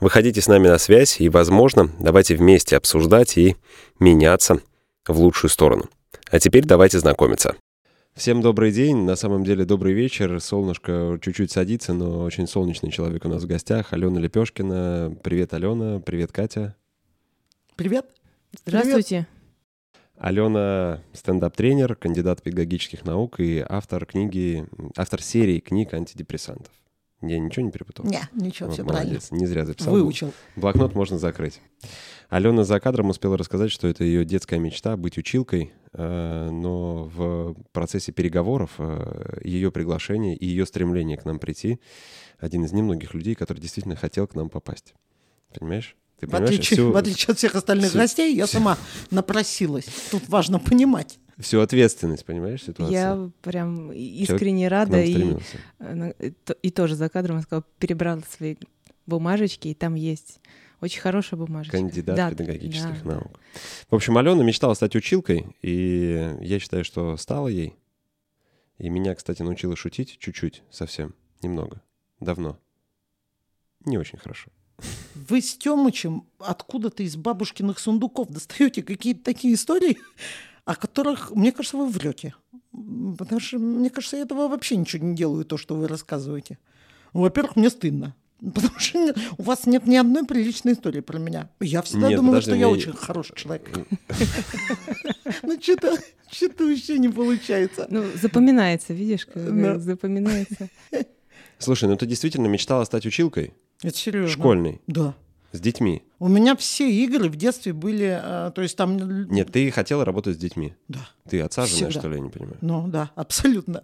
Выходите с нами на связь и, возможно, давайте вместе обсуждать и меняться в лучшую сторону. А теперь давайте знакомиться. Всем добрый день, на самом деле добрый вечер, солнышко чуть-чуть садится, но очень солнечный человек у нас в гостях, Алёна Лепёшкина. Привет, Алёна, привет, Катя. Привет. Здравствуйте. Алёна — стендап-тренер, кандидат педагогических наук и автор серии книг антидепрессантов. Я ничего не перепутал? Нет, ничего, все правильно. Молодец, не зря записал. Выучил. Блокнот можно закрыть. Алёна за кадром успела рассказать, что это ее детская мечта — быть училкой, но в процессе переговоров ее приглашение и ее стремление к нам прийти — один из немногих людей, который действительно хотел к нам попасть. Понимаешь? В отличие от всех остальных гостей, я сама напросилась. Тут важно понимать. Всю ответственность, понимаешь, ситуация. Я прям искренне рада. И тоже за кадром я сказала, перебрала свои бумажечки, и там есть очень хорошая бумажечка. Кандидат педагогических наук. В общем, Алёна мечтала стать училкой, и я считаю, что стала ей. И меня, кстати, научила шутить чуть-чуть, совсем, немного, давно. Не очень хорошо. Вы с Тёмычем откуда-то из бабушкиных сундуков достаете какие-то такие истории, о которых, мне кажется, вы врете. Потому что, мне кажется, я этого вообще ничего не делаю, то, что вы рассказываете. Во-первых, мне стыдно. Потому что у вас нет ни одной приличной истории про меня. Я всегда думала, что я очень хороший человек. Ну, что-то вообще не получается. Ну, запоминается, видишь, как запоминается. Слушай, ну ты действительно мечтала стать училкой? Это серьезно. Школьной? Да. С детьми? У меня все игры в детстве были, то есть там... Нет, ты хотела работать с детьми? Да. Ты отсаженная, что ли, я не понимаю? Ну да, абсолютно.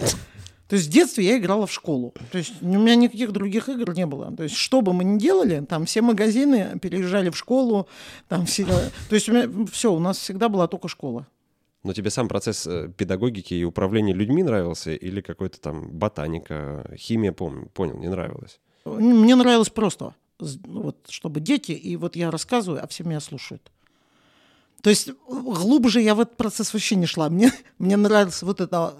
То есть в детстве я играла в школу. То есть у меня никаких других игр не было. То есть что бы мы ни делали, там все магазины переезжали в школу, там все... То есть у меня все, у нас всегда была только школа. Но тебе сам процесс педагогики и управления людьми нравился? Или какой-то там ботаника, химия, понял, не нравилась? Мне нравилось просто, вот, чтобы дети, и вот я рассказываю, а все меня слушают. То есть глубже я в этот процесс вообще не шла. Мне нравился вот этот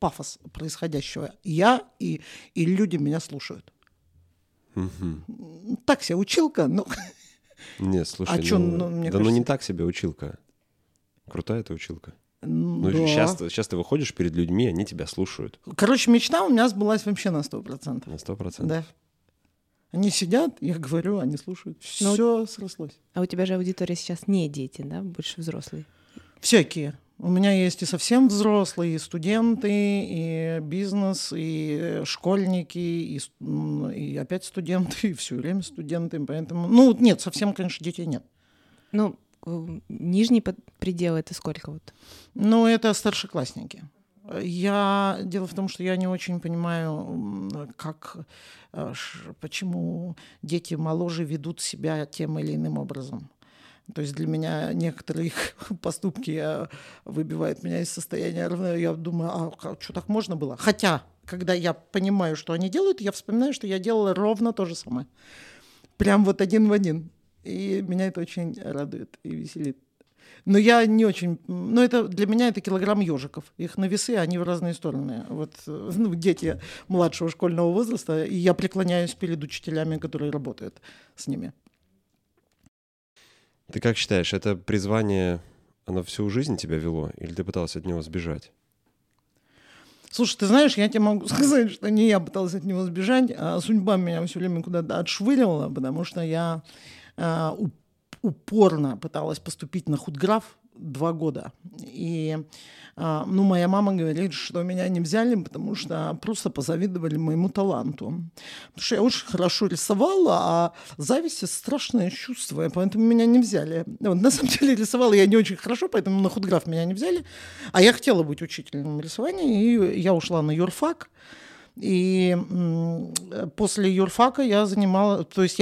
пафос происходящего. Я и люди меня слушают. Угу. Так себе училка, но... Нет, слушай, не так себе училка. Крутая эта училка. Ну, да. Сейчас ты выходишь перед людьми, они тебя слушают. Короче, мечта у меня сбылась вообще на 100%. На 100%? Да. Они сидят, я говорю, они слушают. Все срослось. А у тебя же аудитория сейчас не дети, да? Больше взрослые. Всякие. У меня есть и совсем взрослые, и студенты, и бизнес, и школьники, и опять студенты, и все время студенты. Поэтому... нет, совсем, конечно, детей нет. Нижний предел — это сколько? Это старшеклассники. Дело в том, что я не очень понимаю, почему дети моложе ведут себя тем или иным образом. То есть для меня некоторые их поступки выбивают меня из состояния равно. Я думаю, что так можно было? Хотя, когда я понимаю, что они делают, я вспоминаю, что я делала ровно то же самое. Прям вот один в один. И меня это очень радует и веселит. Но я не очень... это для меня это килограмм ёжиков. Их на весы, они в разные стороны. Дети младшего школьного возраста. И я преклоняюсь перед учителями, которые работают с ними. Ты как считаешь, это призвание, оно всю жизнь тебя вело? Или ты пыталась от него сбежать? Слушай, ты знаешь, я тебе могу сказать, что не я пыталась от него сбежать, а судьба меня все время куда-то отшвыривала, потому что я... упорно пыталась поступить на худграф 2 года. И моя мама говорит, что меня не взяли, потому что просто позавидовали моему таланту. Потому что я очень хорошо рисовала, а зависть — страшное чувство, поэтому меня не взяли. На самом деле рисовала я не очень хорошо, поэтому на худграф меня не взяли. А я хотела быть учителем рисования, и я ушла на юрфак. И после юрфака я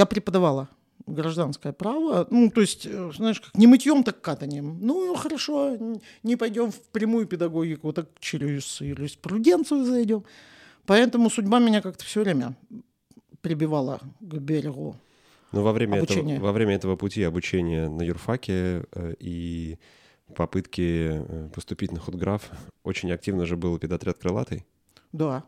преподавала. гражданское право, ну, то есть, знаешь, как не мытьем, так катанием. Ну, хорошо, не пойдем в прямую педагогику, так через юриспруденцию зайдем. Поэтому судьба меня как-то все время прибивала к берегу. Но во время этого пути обучения на юрфаке и попытки поступить на худграф очень активно же был педотряд крылатый. Да,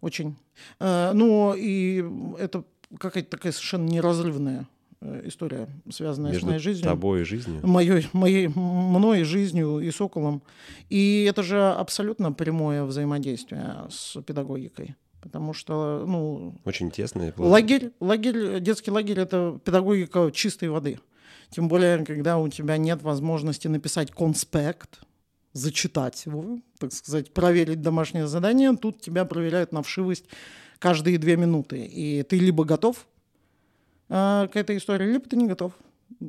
очень. Ну, и это какая-то такая совершенно неразрывная история, связанная между с моей жизнью. Между тобой и жизнью? Мной и жизнью, и Соколом. И это же абсолютно прямое взаимодействие с педагогикой. Потому что, ну... Очень тесные планы. Детский лагерь — это педагогика чистой воды. Тем более, когда у тебя нет возможности написать конспект, зачитать его, так сказать, проверить домашнее задание, тут тебя проверяют на вшивость каждые 2 минуты. И ты либо готов к этой истории, либо ты не готов.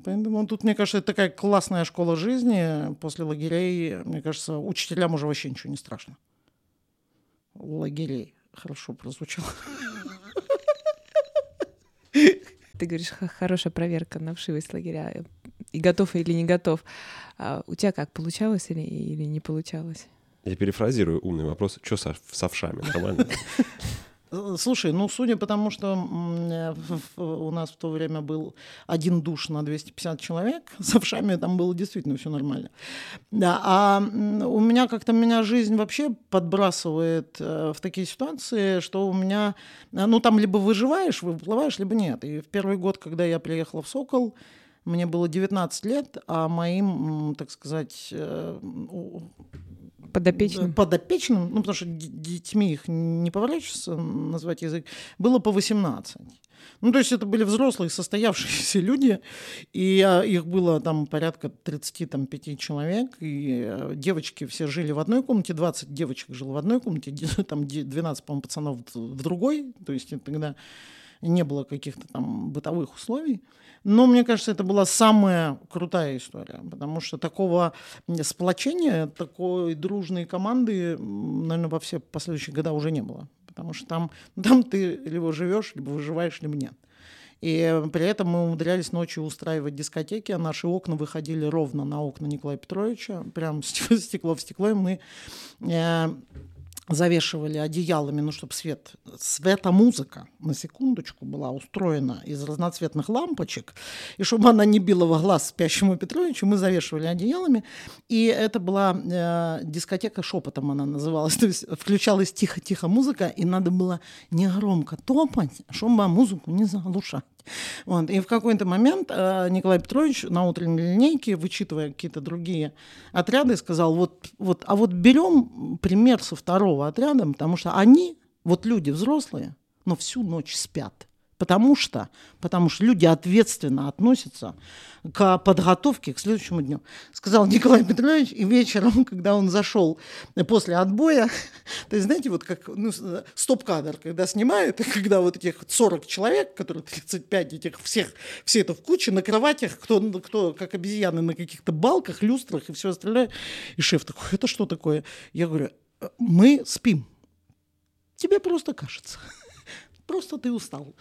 Поэтому тут, мне кажется, это такая классная школа жизни. После лагерей, мне кажется, учителям уже вообще ничего не страшно. Лагерей. Хорошо прозвучало. Ты говоришь, хорошая проверка на вшивость лагеря. И готов или не готов. А у тебя как, получалось или не получалось? Я перефразирую умный вопрос. Что с овшами? Нормально? Слушай, ну, судя по тому, что у нас в то время был один душ на 250 человек, с овшами там было действительно все нормально. Да, а у меня как-то меня жизнь вообще подбрасывает в такие ситуации, что у меня... Ну, там либо выживаешь, выплываешь, либо нет. И в первый год, когда я приехала в «Сокол», мне было 19 лет, а моим, так сказать... Подопечным, ну, потому что детьми их не поворачивается назвать язык, было по 18. Ну, то есть это были взрослые состоявшиеся люди, и их было там порядка 35 человек, и девочки все жили в одной комнате, 20 девочек жило в одной комнате, там 12, по-моему, пацанов в другой, то есть тогда не было каких-то там бытовых условий. Но, мне кажется, это была самая крутая история, потому что такого сплочения, такой дружной команды, наверное, во все последующие года уже не было. Потому что там ты либо живешь, либо выживаешь, либо нет. И при этом мы умудрялись ночью устраивать дискотеки, а наши окна выходили ровно на окна Николая Петровича, прям стекло в стекло, и мы... завешивали одеялами, ну, чтобы светомузыка, на секундочку, была устроена из разноцветных лампочек, и чтобы она не била во глаз спящему Петровичу, мы завешивали одеялами, и это была дискотека шепотом, она называлась, то есть включалась тихо-тихо музыка, и надо было негромко топать, чтобы музыку не заглушать. Вот. И в какой-то момент Николай Петрович на утренней линейке, вычитывая какие-то другие отряды, сказал, вот берем пример со второго отряда, потому что они, вот люди взрослые, но всю ночь спят. Потому что люди ответственно относятся к подготовке к следующему дню. Сказал Николай Петрович, и вечером, когда он зашел после отбоя, то есть, знаете, вот как стоп-кадр, когда снимают, и когда вот этих 40 человек, которые 35, этих всех, все это в куче, на кроватях, кто как обезьяны на каких-то балках, люстрах и все остальное. И шеф такой, это что такое? Я говорю, мы спим. Тебе просто кажется. Просто ты устал.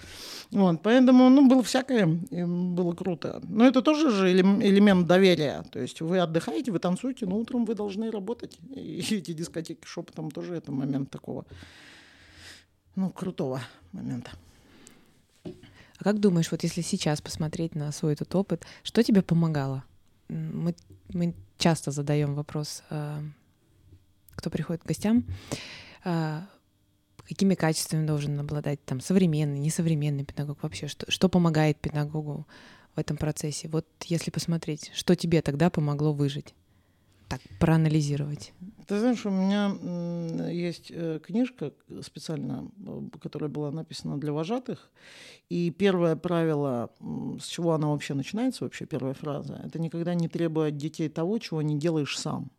Вот, поэтому, было всякое, было круто. Но это тоже же элемент доверия. То есть вы отдыхаете, вы танцуете, но утром вы должны работать. И эти дискотеки шепотом тоже это момент такого, крутого момента. А как думаешь, вот если сейчас посмотреть на свой этот опыт, что тебе помогало? Мы часто задаем вопрос, кто приходит к гостям, какими качествами должен обладать там современный, несовременный педагог вообще? Что помогает педагогу в этом процессе? Вот если посмотреть, что тебе тогда помогло выжить? Так, проанализировать. Ты знаешь, у меня есть книжка специально, которая была написана для вожатых. И первое правило, с чего она вообще начинается, вообще первая фраза, это никогда не требуй от детей того, чего не делаешь сам.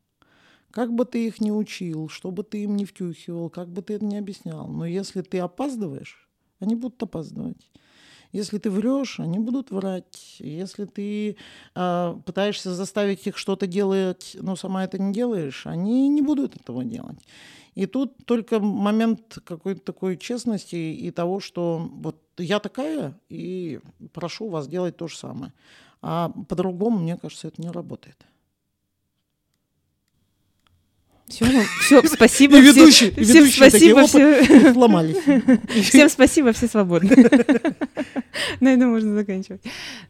Как бы ты их ни учил, что бы ты им ни втюхивал, как бы ты это ни объяснял. Но если ты опаздываешь, они будут опаздывать. Если ты врешь, они будут врать. Если ты пытаешься заставить их что-то делать, но сама это не делаешь, они не будут этого делать. И тут только момент какой-то такой честности и того, что вот я такая, и прошу вас делать то же самое. А по-другому, мне кажется, это не работает. Все, спасибо. И ведущие, спасибо, все сломались. Всем спасибо, все свободны. На этом можно заканчивать.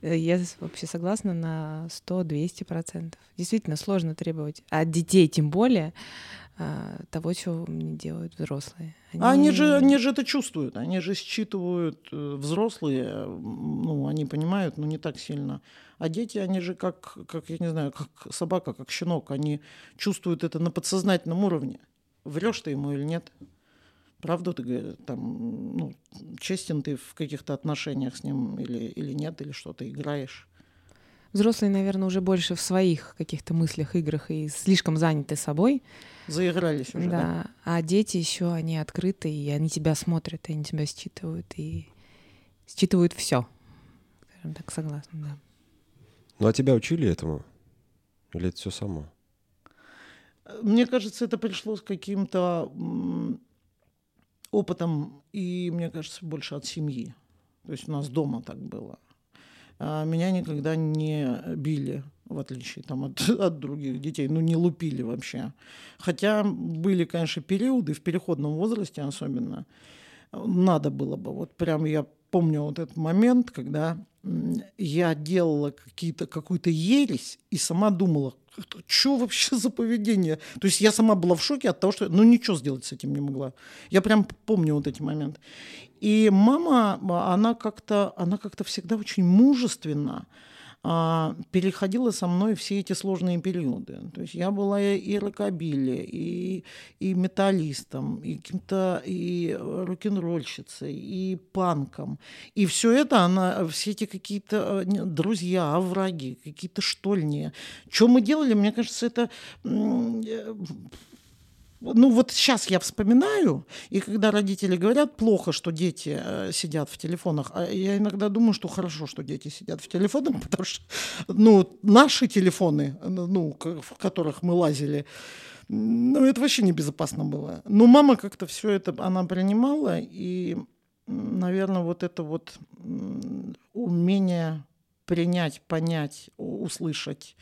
Я вообще согласна на 100-200%. Действительно, сложно требовать от детей, тем более, того, чего не делают взрослые. Они же это чувствуют, они же считывают взрослые, они понимают, но не так сильно. А дети, они же как я не знаю, как собака, как щенок, они чувствуют это на подсознательном уровне. Врешь ты ему или нет? Правду ты там, честен ты в каких-то отношениях с ним или нет, или что-то играешь. Взрослые, наверное, уже больше в своих каких-то мыслях, играх и слишком заняты собой. Заигрались уже, да. А дети еще, они открыты, и они тебя смотрят, и они тебя считывают, и считывают все. Скажем так, согласна, да. А тебя учили этому? Или это все само? Мне кажется, это пришло с каким-то опытом, и, мне кажется, больше от семьи. То есть у нас дома так было. Меня никогда не били, в отличие от других детей. Не лупили вообще. Хотя были, конечно, периоды, в переходном возрасте особенно. Надо было бы. Вот прям я помню вот этот момент, когда я делала какую-то ересь и сама думала, что вообще за поведение? То есть я сама была в шоке от того, что ничего сделать с этим не могла. Я прям помню вот эти моменты. И мама, она как-то всегда очень мужественно переходила со мной все эти сложные периоды. То есть я была и рокобили, и металлистом, и каким-то и рок-н-рольщицей, и панком. И все это все эти какие-то друзья, враги, какие-то штольни. Что мы делали, мне кажется, это... вот сейчас я вспоминаю, и когда родители говорят, плохо, что дети сидят в телефонах, а я иногда думаю, что хорошо, что дети сидят в телефонах, потому что наши телефоны, в которых мы лазили, это вообще небезопасно было. Но мама как-то все это, она принимала, и, наверное, вот это вот умение... принять, понять, услышать,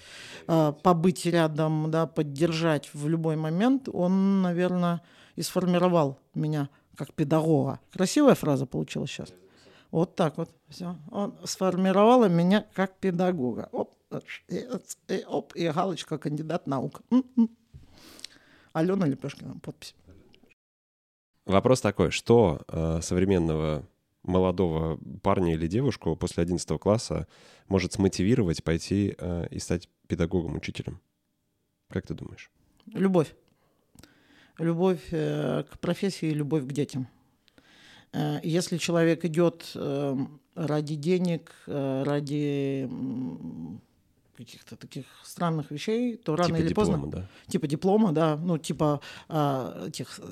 побыть рядом, да, поддержать в любой момент, он, наверное, и сформировал меня как педагога. Красивая фраза получилась сейчас. Вот так вот. Все. Он сформировал меня как педагога. Оп, и галочка кандидат наук. Алёна Лепёшкина, подпись. Вопрос такой, что современного молодого парня или девушку после 11 класса может смотивировать пойти и стать педагогом, учителем? Как ты думаешь? Любовь. Любовь к профессии, любовь к детям. Если человек идет ради денег, ради каких-то таких странных вещей, то рано или поздно... Да. Типа диплома, да.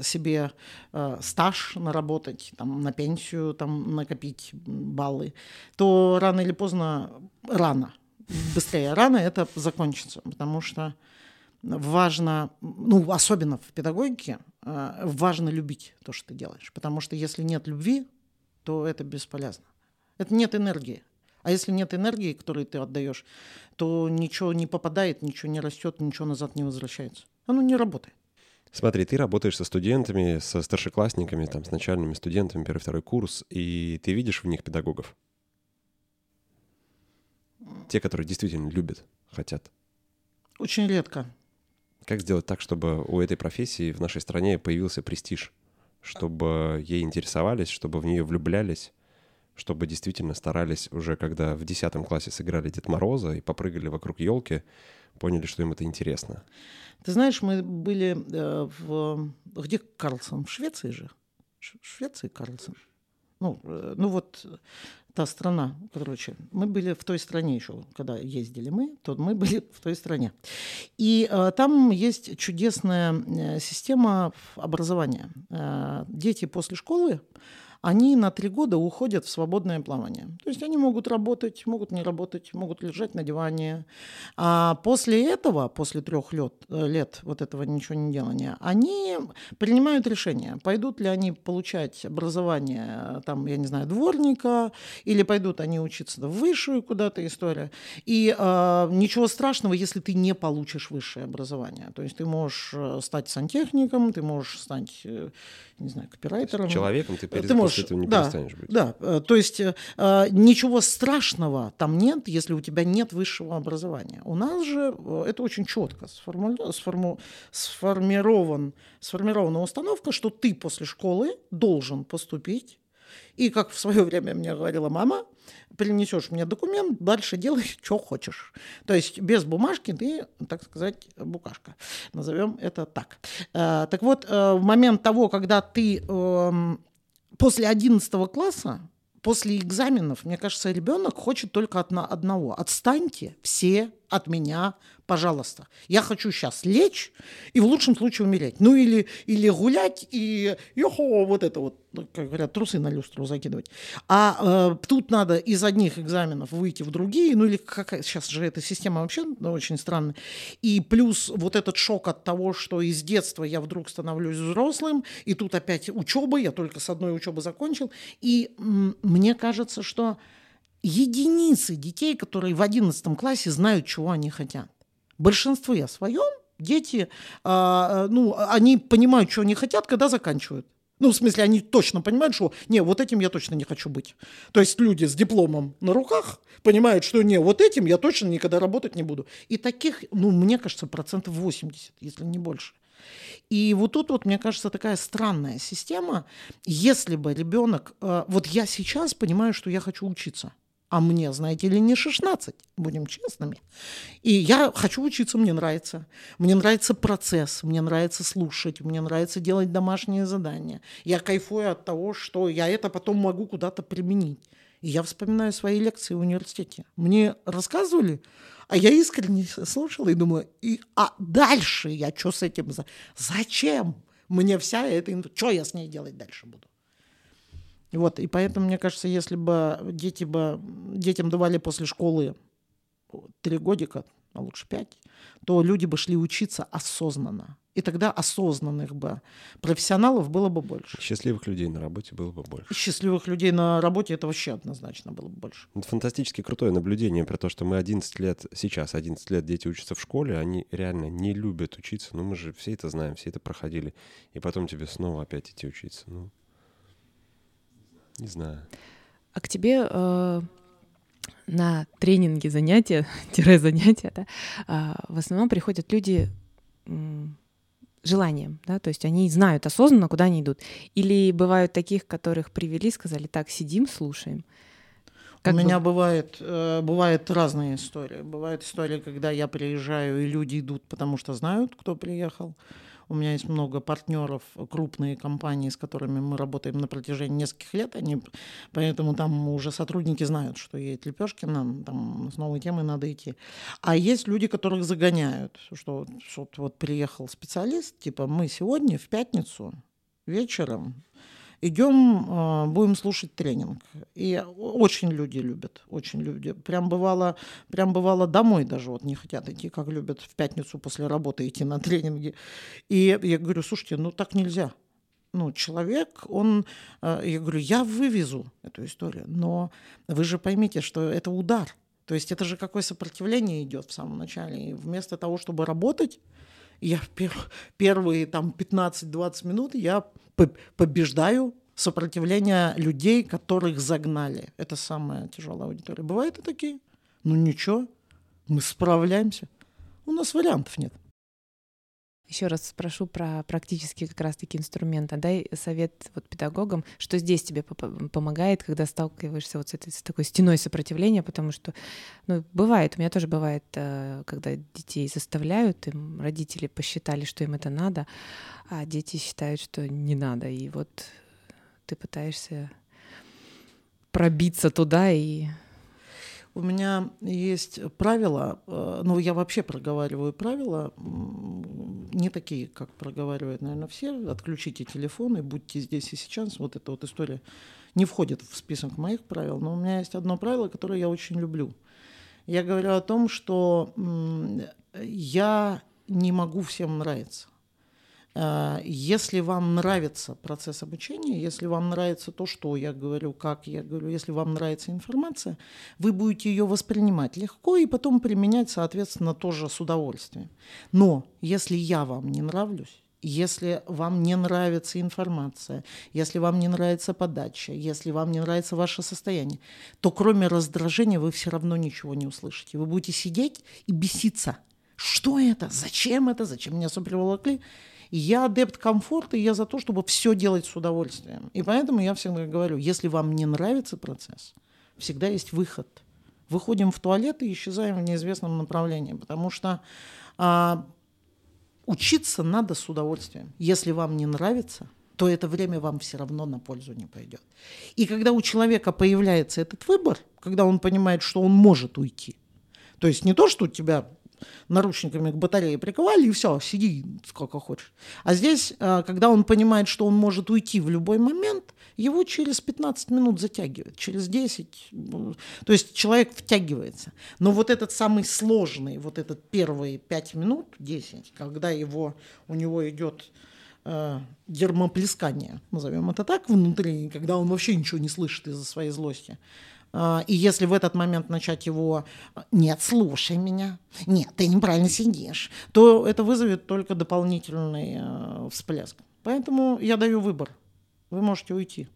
Себе стаж наработать, на пенсию, накопить баллы, то рано или поздно это закончится. Потому что важно, особенно в педагогике, важно любить то, что ты делаешь. Потому что если нет любви, то это бесполезно. Это нет энергии. А если нет энергии, которую ты отдаешь, то ничего не попадает, ничего не растет, ничего назад не возвращается. Оно не работает. Смотри, ты работаешь со студентами, со старшеклассниками, с начальными студентами, 1-2 курс, и ты видишь в них педагогов? Те, которые действительно любят, хотят. Очень редко. Как сделать так, чтобы у этой профессии в нашей стране появился престиж? Чтобы ей интересовались, чтобы в нее влюблялись? Чтобы действительно старались уже, когда в 10 классе сыграли Деда Мороза и попрыгали вокруг елки, поняли, что им это интересно. Ты знаешь, мы были где Карлсон? В Швеции же. Швеции Карлсон. Та страна, короче. Мы были в той стране еще, когда ездили мы, то мы были в той стране. И там есть чудесная система образования. Дети после школы, они на 3 года уходят в свободное плавание. То есть они могут работать, могут не работать, могут лежать на диване. А после этого, после 3 лет вот этого ничего не делания, они принимают решение, пойдут ли они получать образование, там, я не знаю, дворника, или пойдут они учиться в высшую куда-то история. И ничего страшного, если ты не получишь высшее образование. То есть ты можешь стать сантехником, ты можешь стать, не знаю, копирайтером. Человеком ты можешь, после этого не перестанешь быть. Да, то есть ничего страшного там нет, если у тебя нет высшего образования. У нас же это очень четко сформирована установка, что ты после школы должен поступить. И, как в свое время мне говорила мама, принесешь мне документ, дальше делай, что хочешь. То есть без бумажки ты, так сказать, букашка. Назовем это так. Так вот, в момент того, когда ты после 11 класса, после экзаменов, мне кажется, ребенок хочет только одного. Отстаньте все от меня, пожалуйста. Я хочу сейчас лечь и в лучшем случае умереть. Ну или гулять и йо-хо, вот это вот, как говорят, трусы на люстру закидывать. А тут надо из одних экзаменов выйти в другие. Ну или какая сейчас же эта система вообще очень странная. И плюс вот этот шок от того, что из детства я вдруг становлюсь взрослым, и тут опять учеба, я только с одной учебы закончил. И мне кажется, что единицы детей, которые в 11 классе знают, чего они хотят. В большинстве своем дети, они понимают, чего они хотят, когда заканчивают. Ну, в смысле, они точно понимают, что не, вот этим я точно не хочу быть. То есть люди с дипломом на руках понимают, что не, вот этим я точно никогда работать не буду. И таких, мне кажется, 80%, если не больше. И вот тут, мне кажется, такая странная система. Если бы ребенок... Вот я сейчас понимаю, что я хочу учиться. А мне, знаете ли, не 16, будем честными. И я хочу учиться, мне нравится. Мне нравится процесс, мне нравится слушать, мне нравится делать домашние задания. Я кайфую от того, что я это потом могу куда-то применить. И я вспоминаю свои лекции в университете. Мне рассказывали, а я искренне слушала и думала, а дальше я что с этим? Зачем мне вся эта... Что я с ней делать дальше буду? Вот, и поэтому, мне кажется, если бы детям давали после школы 3 годика, а лучше 5, то люди бы шли учиться осознанно. И тогда осознанных бы профессионалов было бы больше. Счастливых людей на работе было бы больше. Счастливых людей на работе это вообще однозначно было бы больше. Это фантастически крутое наблюдение про то, что мы 11 лет дети учатся в школе, они реально не любят учиться. Ну мы же все это знаем, все это проходили. И потом тебе снова опять идти учиться. Ну, не знаю. А к тебе... На тренинги, занятия, да, в основном приходят люди желанием, да, то есть они знают осознанно, куда они идут. Или бывают таких, которых привели, сказали, так, сидим, слушаем. Как у меня бывают разные истории. Бывают истории, когда я приезжаю, и люди идут, потому что знают, кто приехал. У меня есть много партнеров, крупные компании, с которыми мы работаем на протяжении нескольких лет, поэтому там уже сотрудники знают, что едет Лепёшкина, там с новой темой надо идти. А есть люди, которых загоняют, что вот приехал специалист, типа мы сегодня в пятницу вечером идем, будем слушать тренинг. И очень люди любят, очень люди. Прям бывало домой даже вот не хотят идти, как любят в пятницу после работы идти на тренинги. И я говорю, слушайте, так нельзя. Человек, я говорю, я вывезу эту историю, но вы же поймите, что это удар. То есть это же какое сопротивление идет в самом начале. И вместо того, чтобы работать, я первые 15-20 минут я побеждаю сопротивление людей, которых загнали. Это самая тяжелая аудитория. Бывают и такие. Ничего, мы справляемся. У нас вариантов нет. Еще раз спрошу про практические как раз-таки инструменты. Дай совет педагогам, что здесь тебе помогает, когда сталкиваешься вот с такой стеной сопротивления, потому что бывает, у меня тоже бывает, когда детей заставляют, им родители посчитали, что им это надо, а дети считают, что не надо. И вот ты пытаешься пробиться туда и... У меня есть правило, я вообще проговариваю правила не такие, как проговаривают, наверное, все. Отключите телефон и будьте здесь и сейчас. Вот эта вот история не входит в список моих правил, но у меня есть одно правило, которое я очень люблю. Я говорю о том, что я не могу всем нравиться. Если вам нравится процесс обучения, если вам нравится то, что я говорю, как я говорю, если вам нравится информация, вы будете ее воспринимать легко и потом применять, соответственно, тоже с удовольствием. Но если я вам не нравлюсь, если вам не нравится информация, если вам не нравится подача, если вам не нравится ваше состояние, то кроме раздражения вы все равно ничего не услышите. Вы будете сидеть и беситься. Что это? Зачем это? Зачем меня сюда приволокли? Я адепт комфорта, и я за то, чтобы все делать с удовольствием. И поэтому я всегда говорю, если вам не нравится процесс, всегда есть выход. Выходим в туалет и исчезаем в неизвестном направлении, потому что учиться надо с удовольствием. Если вам не нравится, то это время вам все равно на пользу не пойдет. И когда у человека появляется этот выбор, когда он понимает, что он может уйти, то есть не то, что у тебя наручниками к батарее приковали, и все, сиди сколько хочешь. А здесь, когда он понимает, что он может уйти в любой момент, его через 15 минут затягивает, через 10. То есть человек втягивается. Но вот этот самый сложный, вот этот первые 5 минут, 10, когда у него идет дермоплескание, назовем это так, внутри, когда он вообще ничего не слышит из-за своей злости, и если в этот момент начать его «нет, слушай меня», «нет, ты неправильно сидишь», то это вызовет только дополнительный всплеск. Поэтому я даю выбор. Вы можете уйти.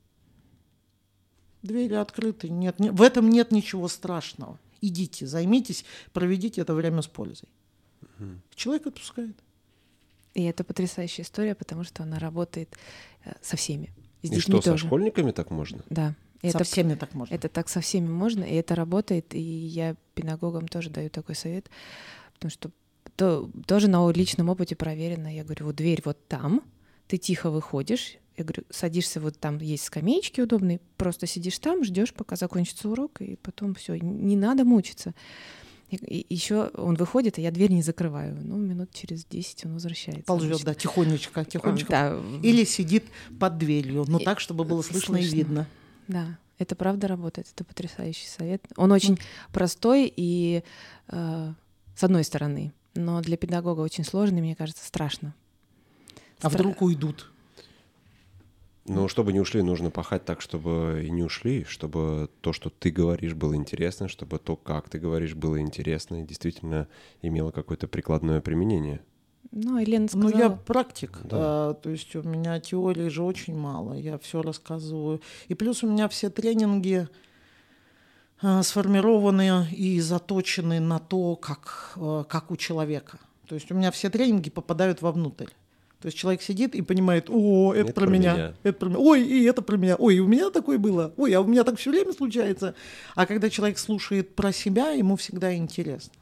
Двери открыты. Нет, в этом нет ничего страшного. Идите, займитесь, проведите это время с пользой. Человек отпускает. И это потрясающая история, потому что она работает со всеми. И что, со школьниками так можно? Да. Со всеми так можно. Это так со всеми можно, и это работает. И я педагогам тоже даю такой совет, потому что тоже на личном опыте проверено. Я говорю, вот дверь вот там, ты тихо выходишь. Я говорю, садишься вот там, есть скамеечки удобные, просто сидишь там, ждешь, пока закончится урок, и потом все, не надо мучиться. И еще он выходит, а я дверь не закрываю. Ну, минут через 10 он возвращается. Ползет, да, тихонечко. Да. Или сидит под дверью, но так, чтобы было слышно и видно. Да, это правда работает, это потрясающий совет. Он очень простой и, с одной стороны, но для педагога очень сложный, мне кажется, страшно. А вдруг уйдут? Ну, чтобы не ушли, нужно пахать так, чтобы и не ушли, чтобы то, что ты говоришь, было интересно, чтобы то, как ты говоришь, было интересно и действительно имело какое-то прикладное применение. Ну, Елена сказала. Я практик, да. То есть у меня теории же очень мало, я все рассказываю. И плюс у меня все тренинги сформированы и заточены на то, как у человека. То есть у меня все тренинги попадают вовнутрь. То есть человек сидит и понимает, о, это про меня, это про меня, ой, и это про меня, ой, и у меня такое было, ой, а у меня так все время случается. А когда человек слушает про себя, ему всегда интересно.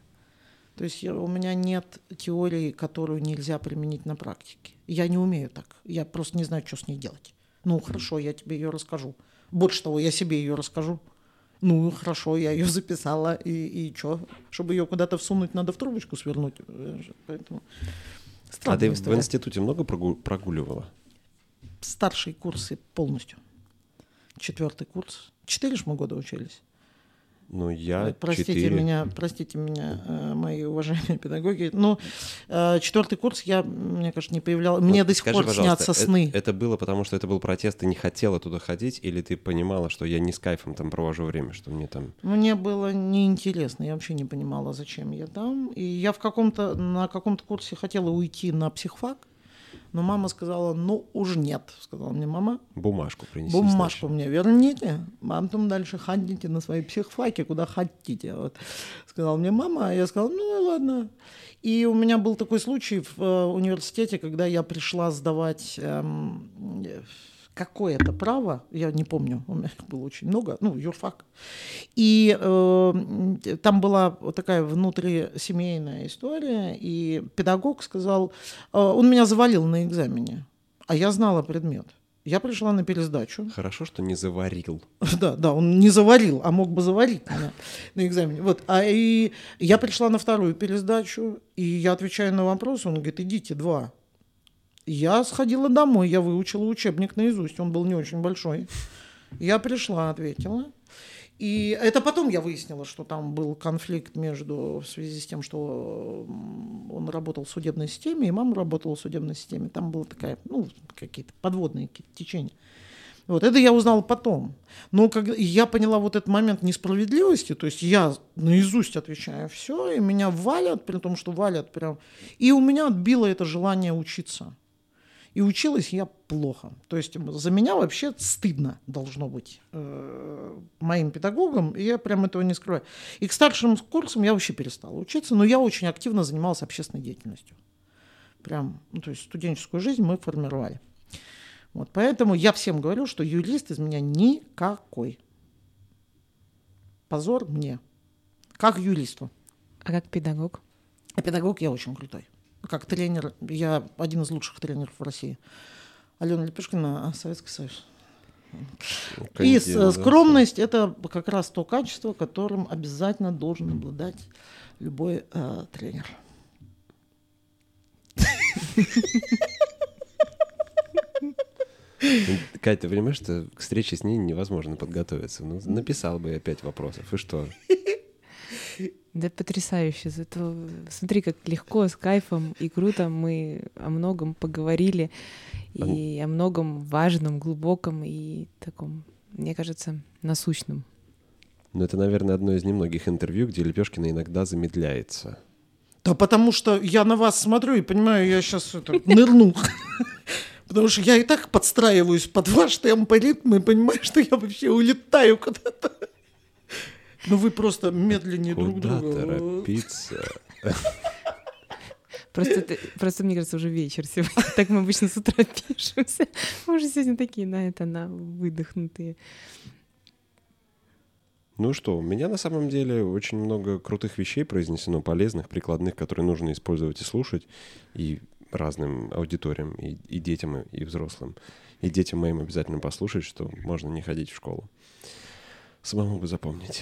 То есть у меня нет теории, которую нельзя применить на практике. Я не умею так. Я просто не знаю, что с ней делать. Ну, хорошо, я тебе ее расскажу. Больше того, я себе ее расскажу. Ну, хорошо, я ее записала, и что? Чтобы ее куда-то всунуть, надо в трубочку свернуть. Поэтому странная история. А ты в институте много прогуливала? Старшие курсы полностью. 4-й курс. 4 же мы года учились. Ну, я Простите меня, мои уважаемые педагоги. Но 4-й курс я, мне кажется, не появлялась. Мне до сих пор снятся сны. Это было потому, что это был протест, ты не хотела туда ходить, или ты понимала, что я не с кайфом там провожу время, что мне там... Мне было неинтересно, я вообще не понимала, зачем я там. И я на каком-то курсе хотела уйти на психфак, но мама сказала, ну уж нет, сказала мне мама. Бумажку принесите. Бумажку мне верните, а потом дальше ходите на свои психфаки, куда хотите. Вот. Сказала мне мама, а я сказала, ну ладно. И у меня был такой случай в университете, когда я пришла сдавать какое-то право, я не помню, у меня было очень много, юрфак. И там была такая внутрисемейная история, и педагог сказал, он меня завалил на экзамене, а я знала предмет. Я пришла на пересдачу. Хорошо, что не заварил. Да, он не заварил, а мог бы заварить меня на экзамене. Вот. И я пришла на вторую пересдачу, и я отвечаю на вопрос, он говорит, идите, 2. Я сходила домой, я выучила учебник наизусть, он был не очень большой. Я пришла, ответила. И это потом я выяснила, что там был конфликт в связи с тем, что он работал в судебной системе, и мама работала в судебной системе. Там было какие-то подводные течения. Вот это я узнала потом. Но когда я поняла вот этот момент несправедливости, то есть я наизусть отвечаю все, и меня валят, при том, что валят прям. И у меня отбило это желание учиться. И училась я плохо. То есть за меня вообще стыдно должно быть моим педагогам, и я прям этого не скрываю. И к старшим курсам я вообще перестала учиться, но я очень активно занималась общественной деятельностью. То есть студенческую жизнь мы формировали. Вот, поэтому я всем говорю, что юрист из меня никакой. Позор мне. Как юристу. А как педагог? А педагог я очень крутой. Как тренер, я один из лучших тренеров в России. Алёна Лепёшкина, Советский Союз. И скромность – это как раз то качество, которым обязательно должен обладать любой тренер. Катя, ты понимаешь, что к встрече с ней невозможно подготовиться. Ну, написал бы я 5 вопросов, и что? Да, потрясающе. Зато смотри, как легко, с кайфом и круто мы о многом поговорили. И о многом важном, глубоком и таком, мне кажется, насущном. Ну, это, наверное, одно из немногих интервью, где Лепёшкина иногда замедляется. Да потому что я на вас смотрю и понимаю, я сейчас нырну. Потому что я и так подстраиваюсь под ваш темп и ритм и понимаю, что я вообще улетаю куда-то. Ну вы просто медленнее друг друга. Куда торопиться? Просто, мне кажется, уже вечер сегодня. Так мы обычно с утра пишемся. Мы уже сегодня такие, выдохнутые. Ну что, у меня на самом деле очень много крутых вещей произнесено, полезных, прикладных, которые нужно использовать и слушать. И разным аудиториям, и детям, и взрослым. И детям моим обязательно послушать, что можно не ходить в школу. Самому бы запомнить.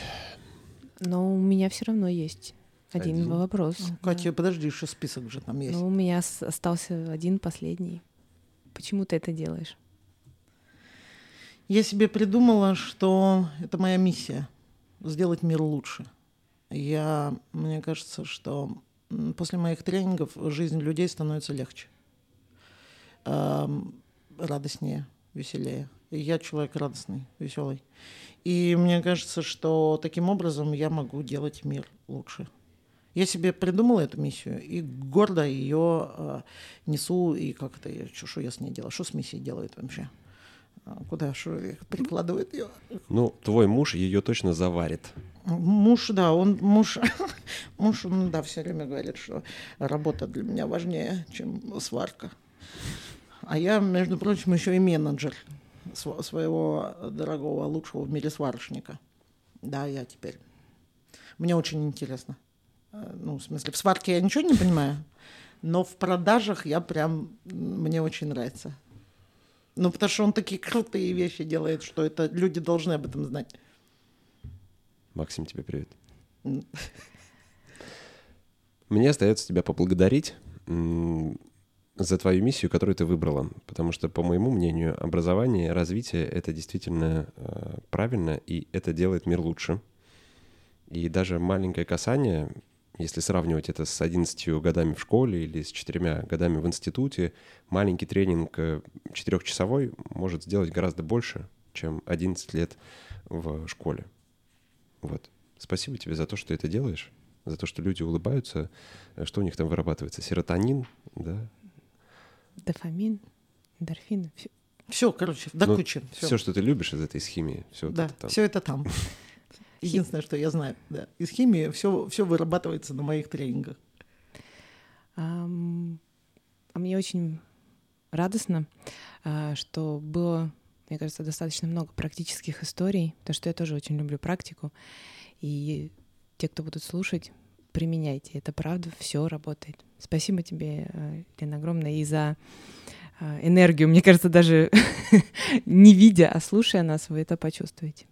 Но у меня все равно есть один вопрос. Катя, подожди, еще список же там есть. Но у меня остался один последний. Почему ты это делаешь? Я себе придумала, что это моя миссия — сделать мир лучше. Мне кажется, что после моих тренингов жизнь людей становится легче, радостнее, веселее. Я человек радостный, веселый. И мне кажется, что таким образом я могу делать мир лучше. Я себе придумала эту миссию и гордо ее несу. И как-то что я с ней делаю? Что с миссией делают вообще? Куда прикладывает ее? Ну, твой муж ее точно заварит. Муж, все время говорит, что работа для меня важнее, чем сварка. А я, между прочим, еще и менеджер своего дорогого, лучшего в мире сварочника. Да, я теперь. Мне очень интересно. В смысле, в сварке я ничего не понимаю, но в продажах мне очень нравится. Потому что он такие крутые вещи делает, что это люди должны об этом знать. Максим, тебе привет. Мне остается тебя поблагодарить за твою миссию, которую ты выбрала. Потому что, по моему мнению, образование, развитие — это действительно правильно, и это делает мир лучше. И даже маленькое касание, если сравнивать это с 11 годами в школе или с 4 годами в институте, маленький тренинг 4-часовой может сделать гораздо больше, чем 11 лет в школе. Вот. Спасибо тебе за то, что это делаешь, за то, что люди улыбаются, что у них там вырабатывается. Серотонин, да? Дофамин, эндорфины. Все, до кучи. Все, что ты любишь из этой химии. Все это там. Единственное, что я знаю, да. Из химии все вырабатывается на моих тренингах. Мне очень радостно, что было, мне кажется, достаточно много практических историй, потому что я тоже очень люблю практику. И те, кто будут слушать, применяйте. Это правда, все работает. Спасибо тебе, Лена, огромное и за энергию, мне кажется, даже не видя, а слушая нас, вы это почувствуете.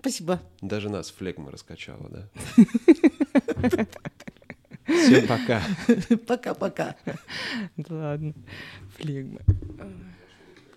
Спасибо. Даже нас флегма раскачала, да? Всем пока. Пока-пока. Ладно, флегма.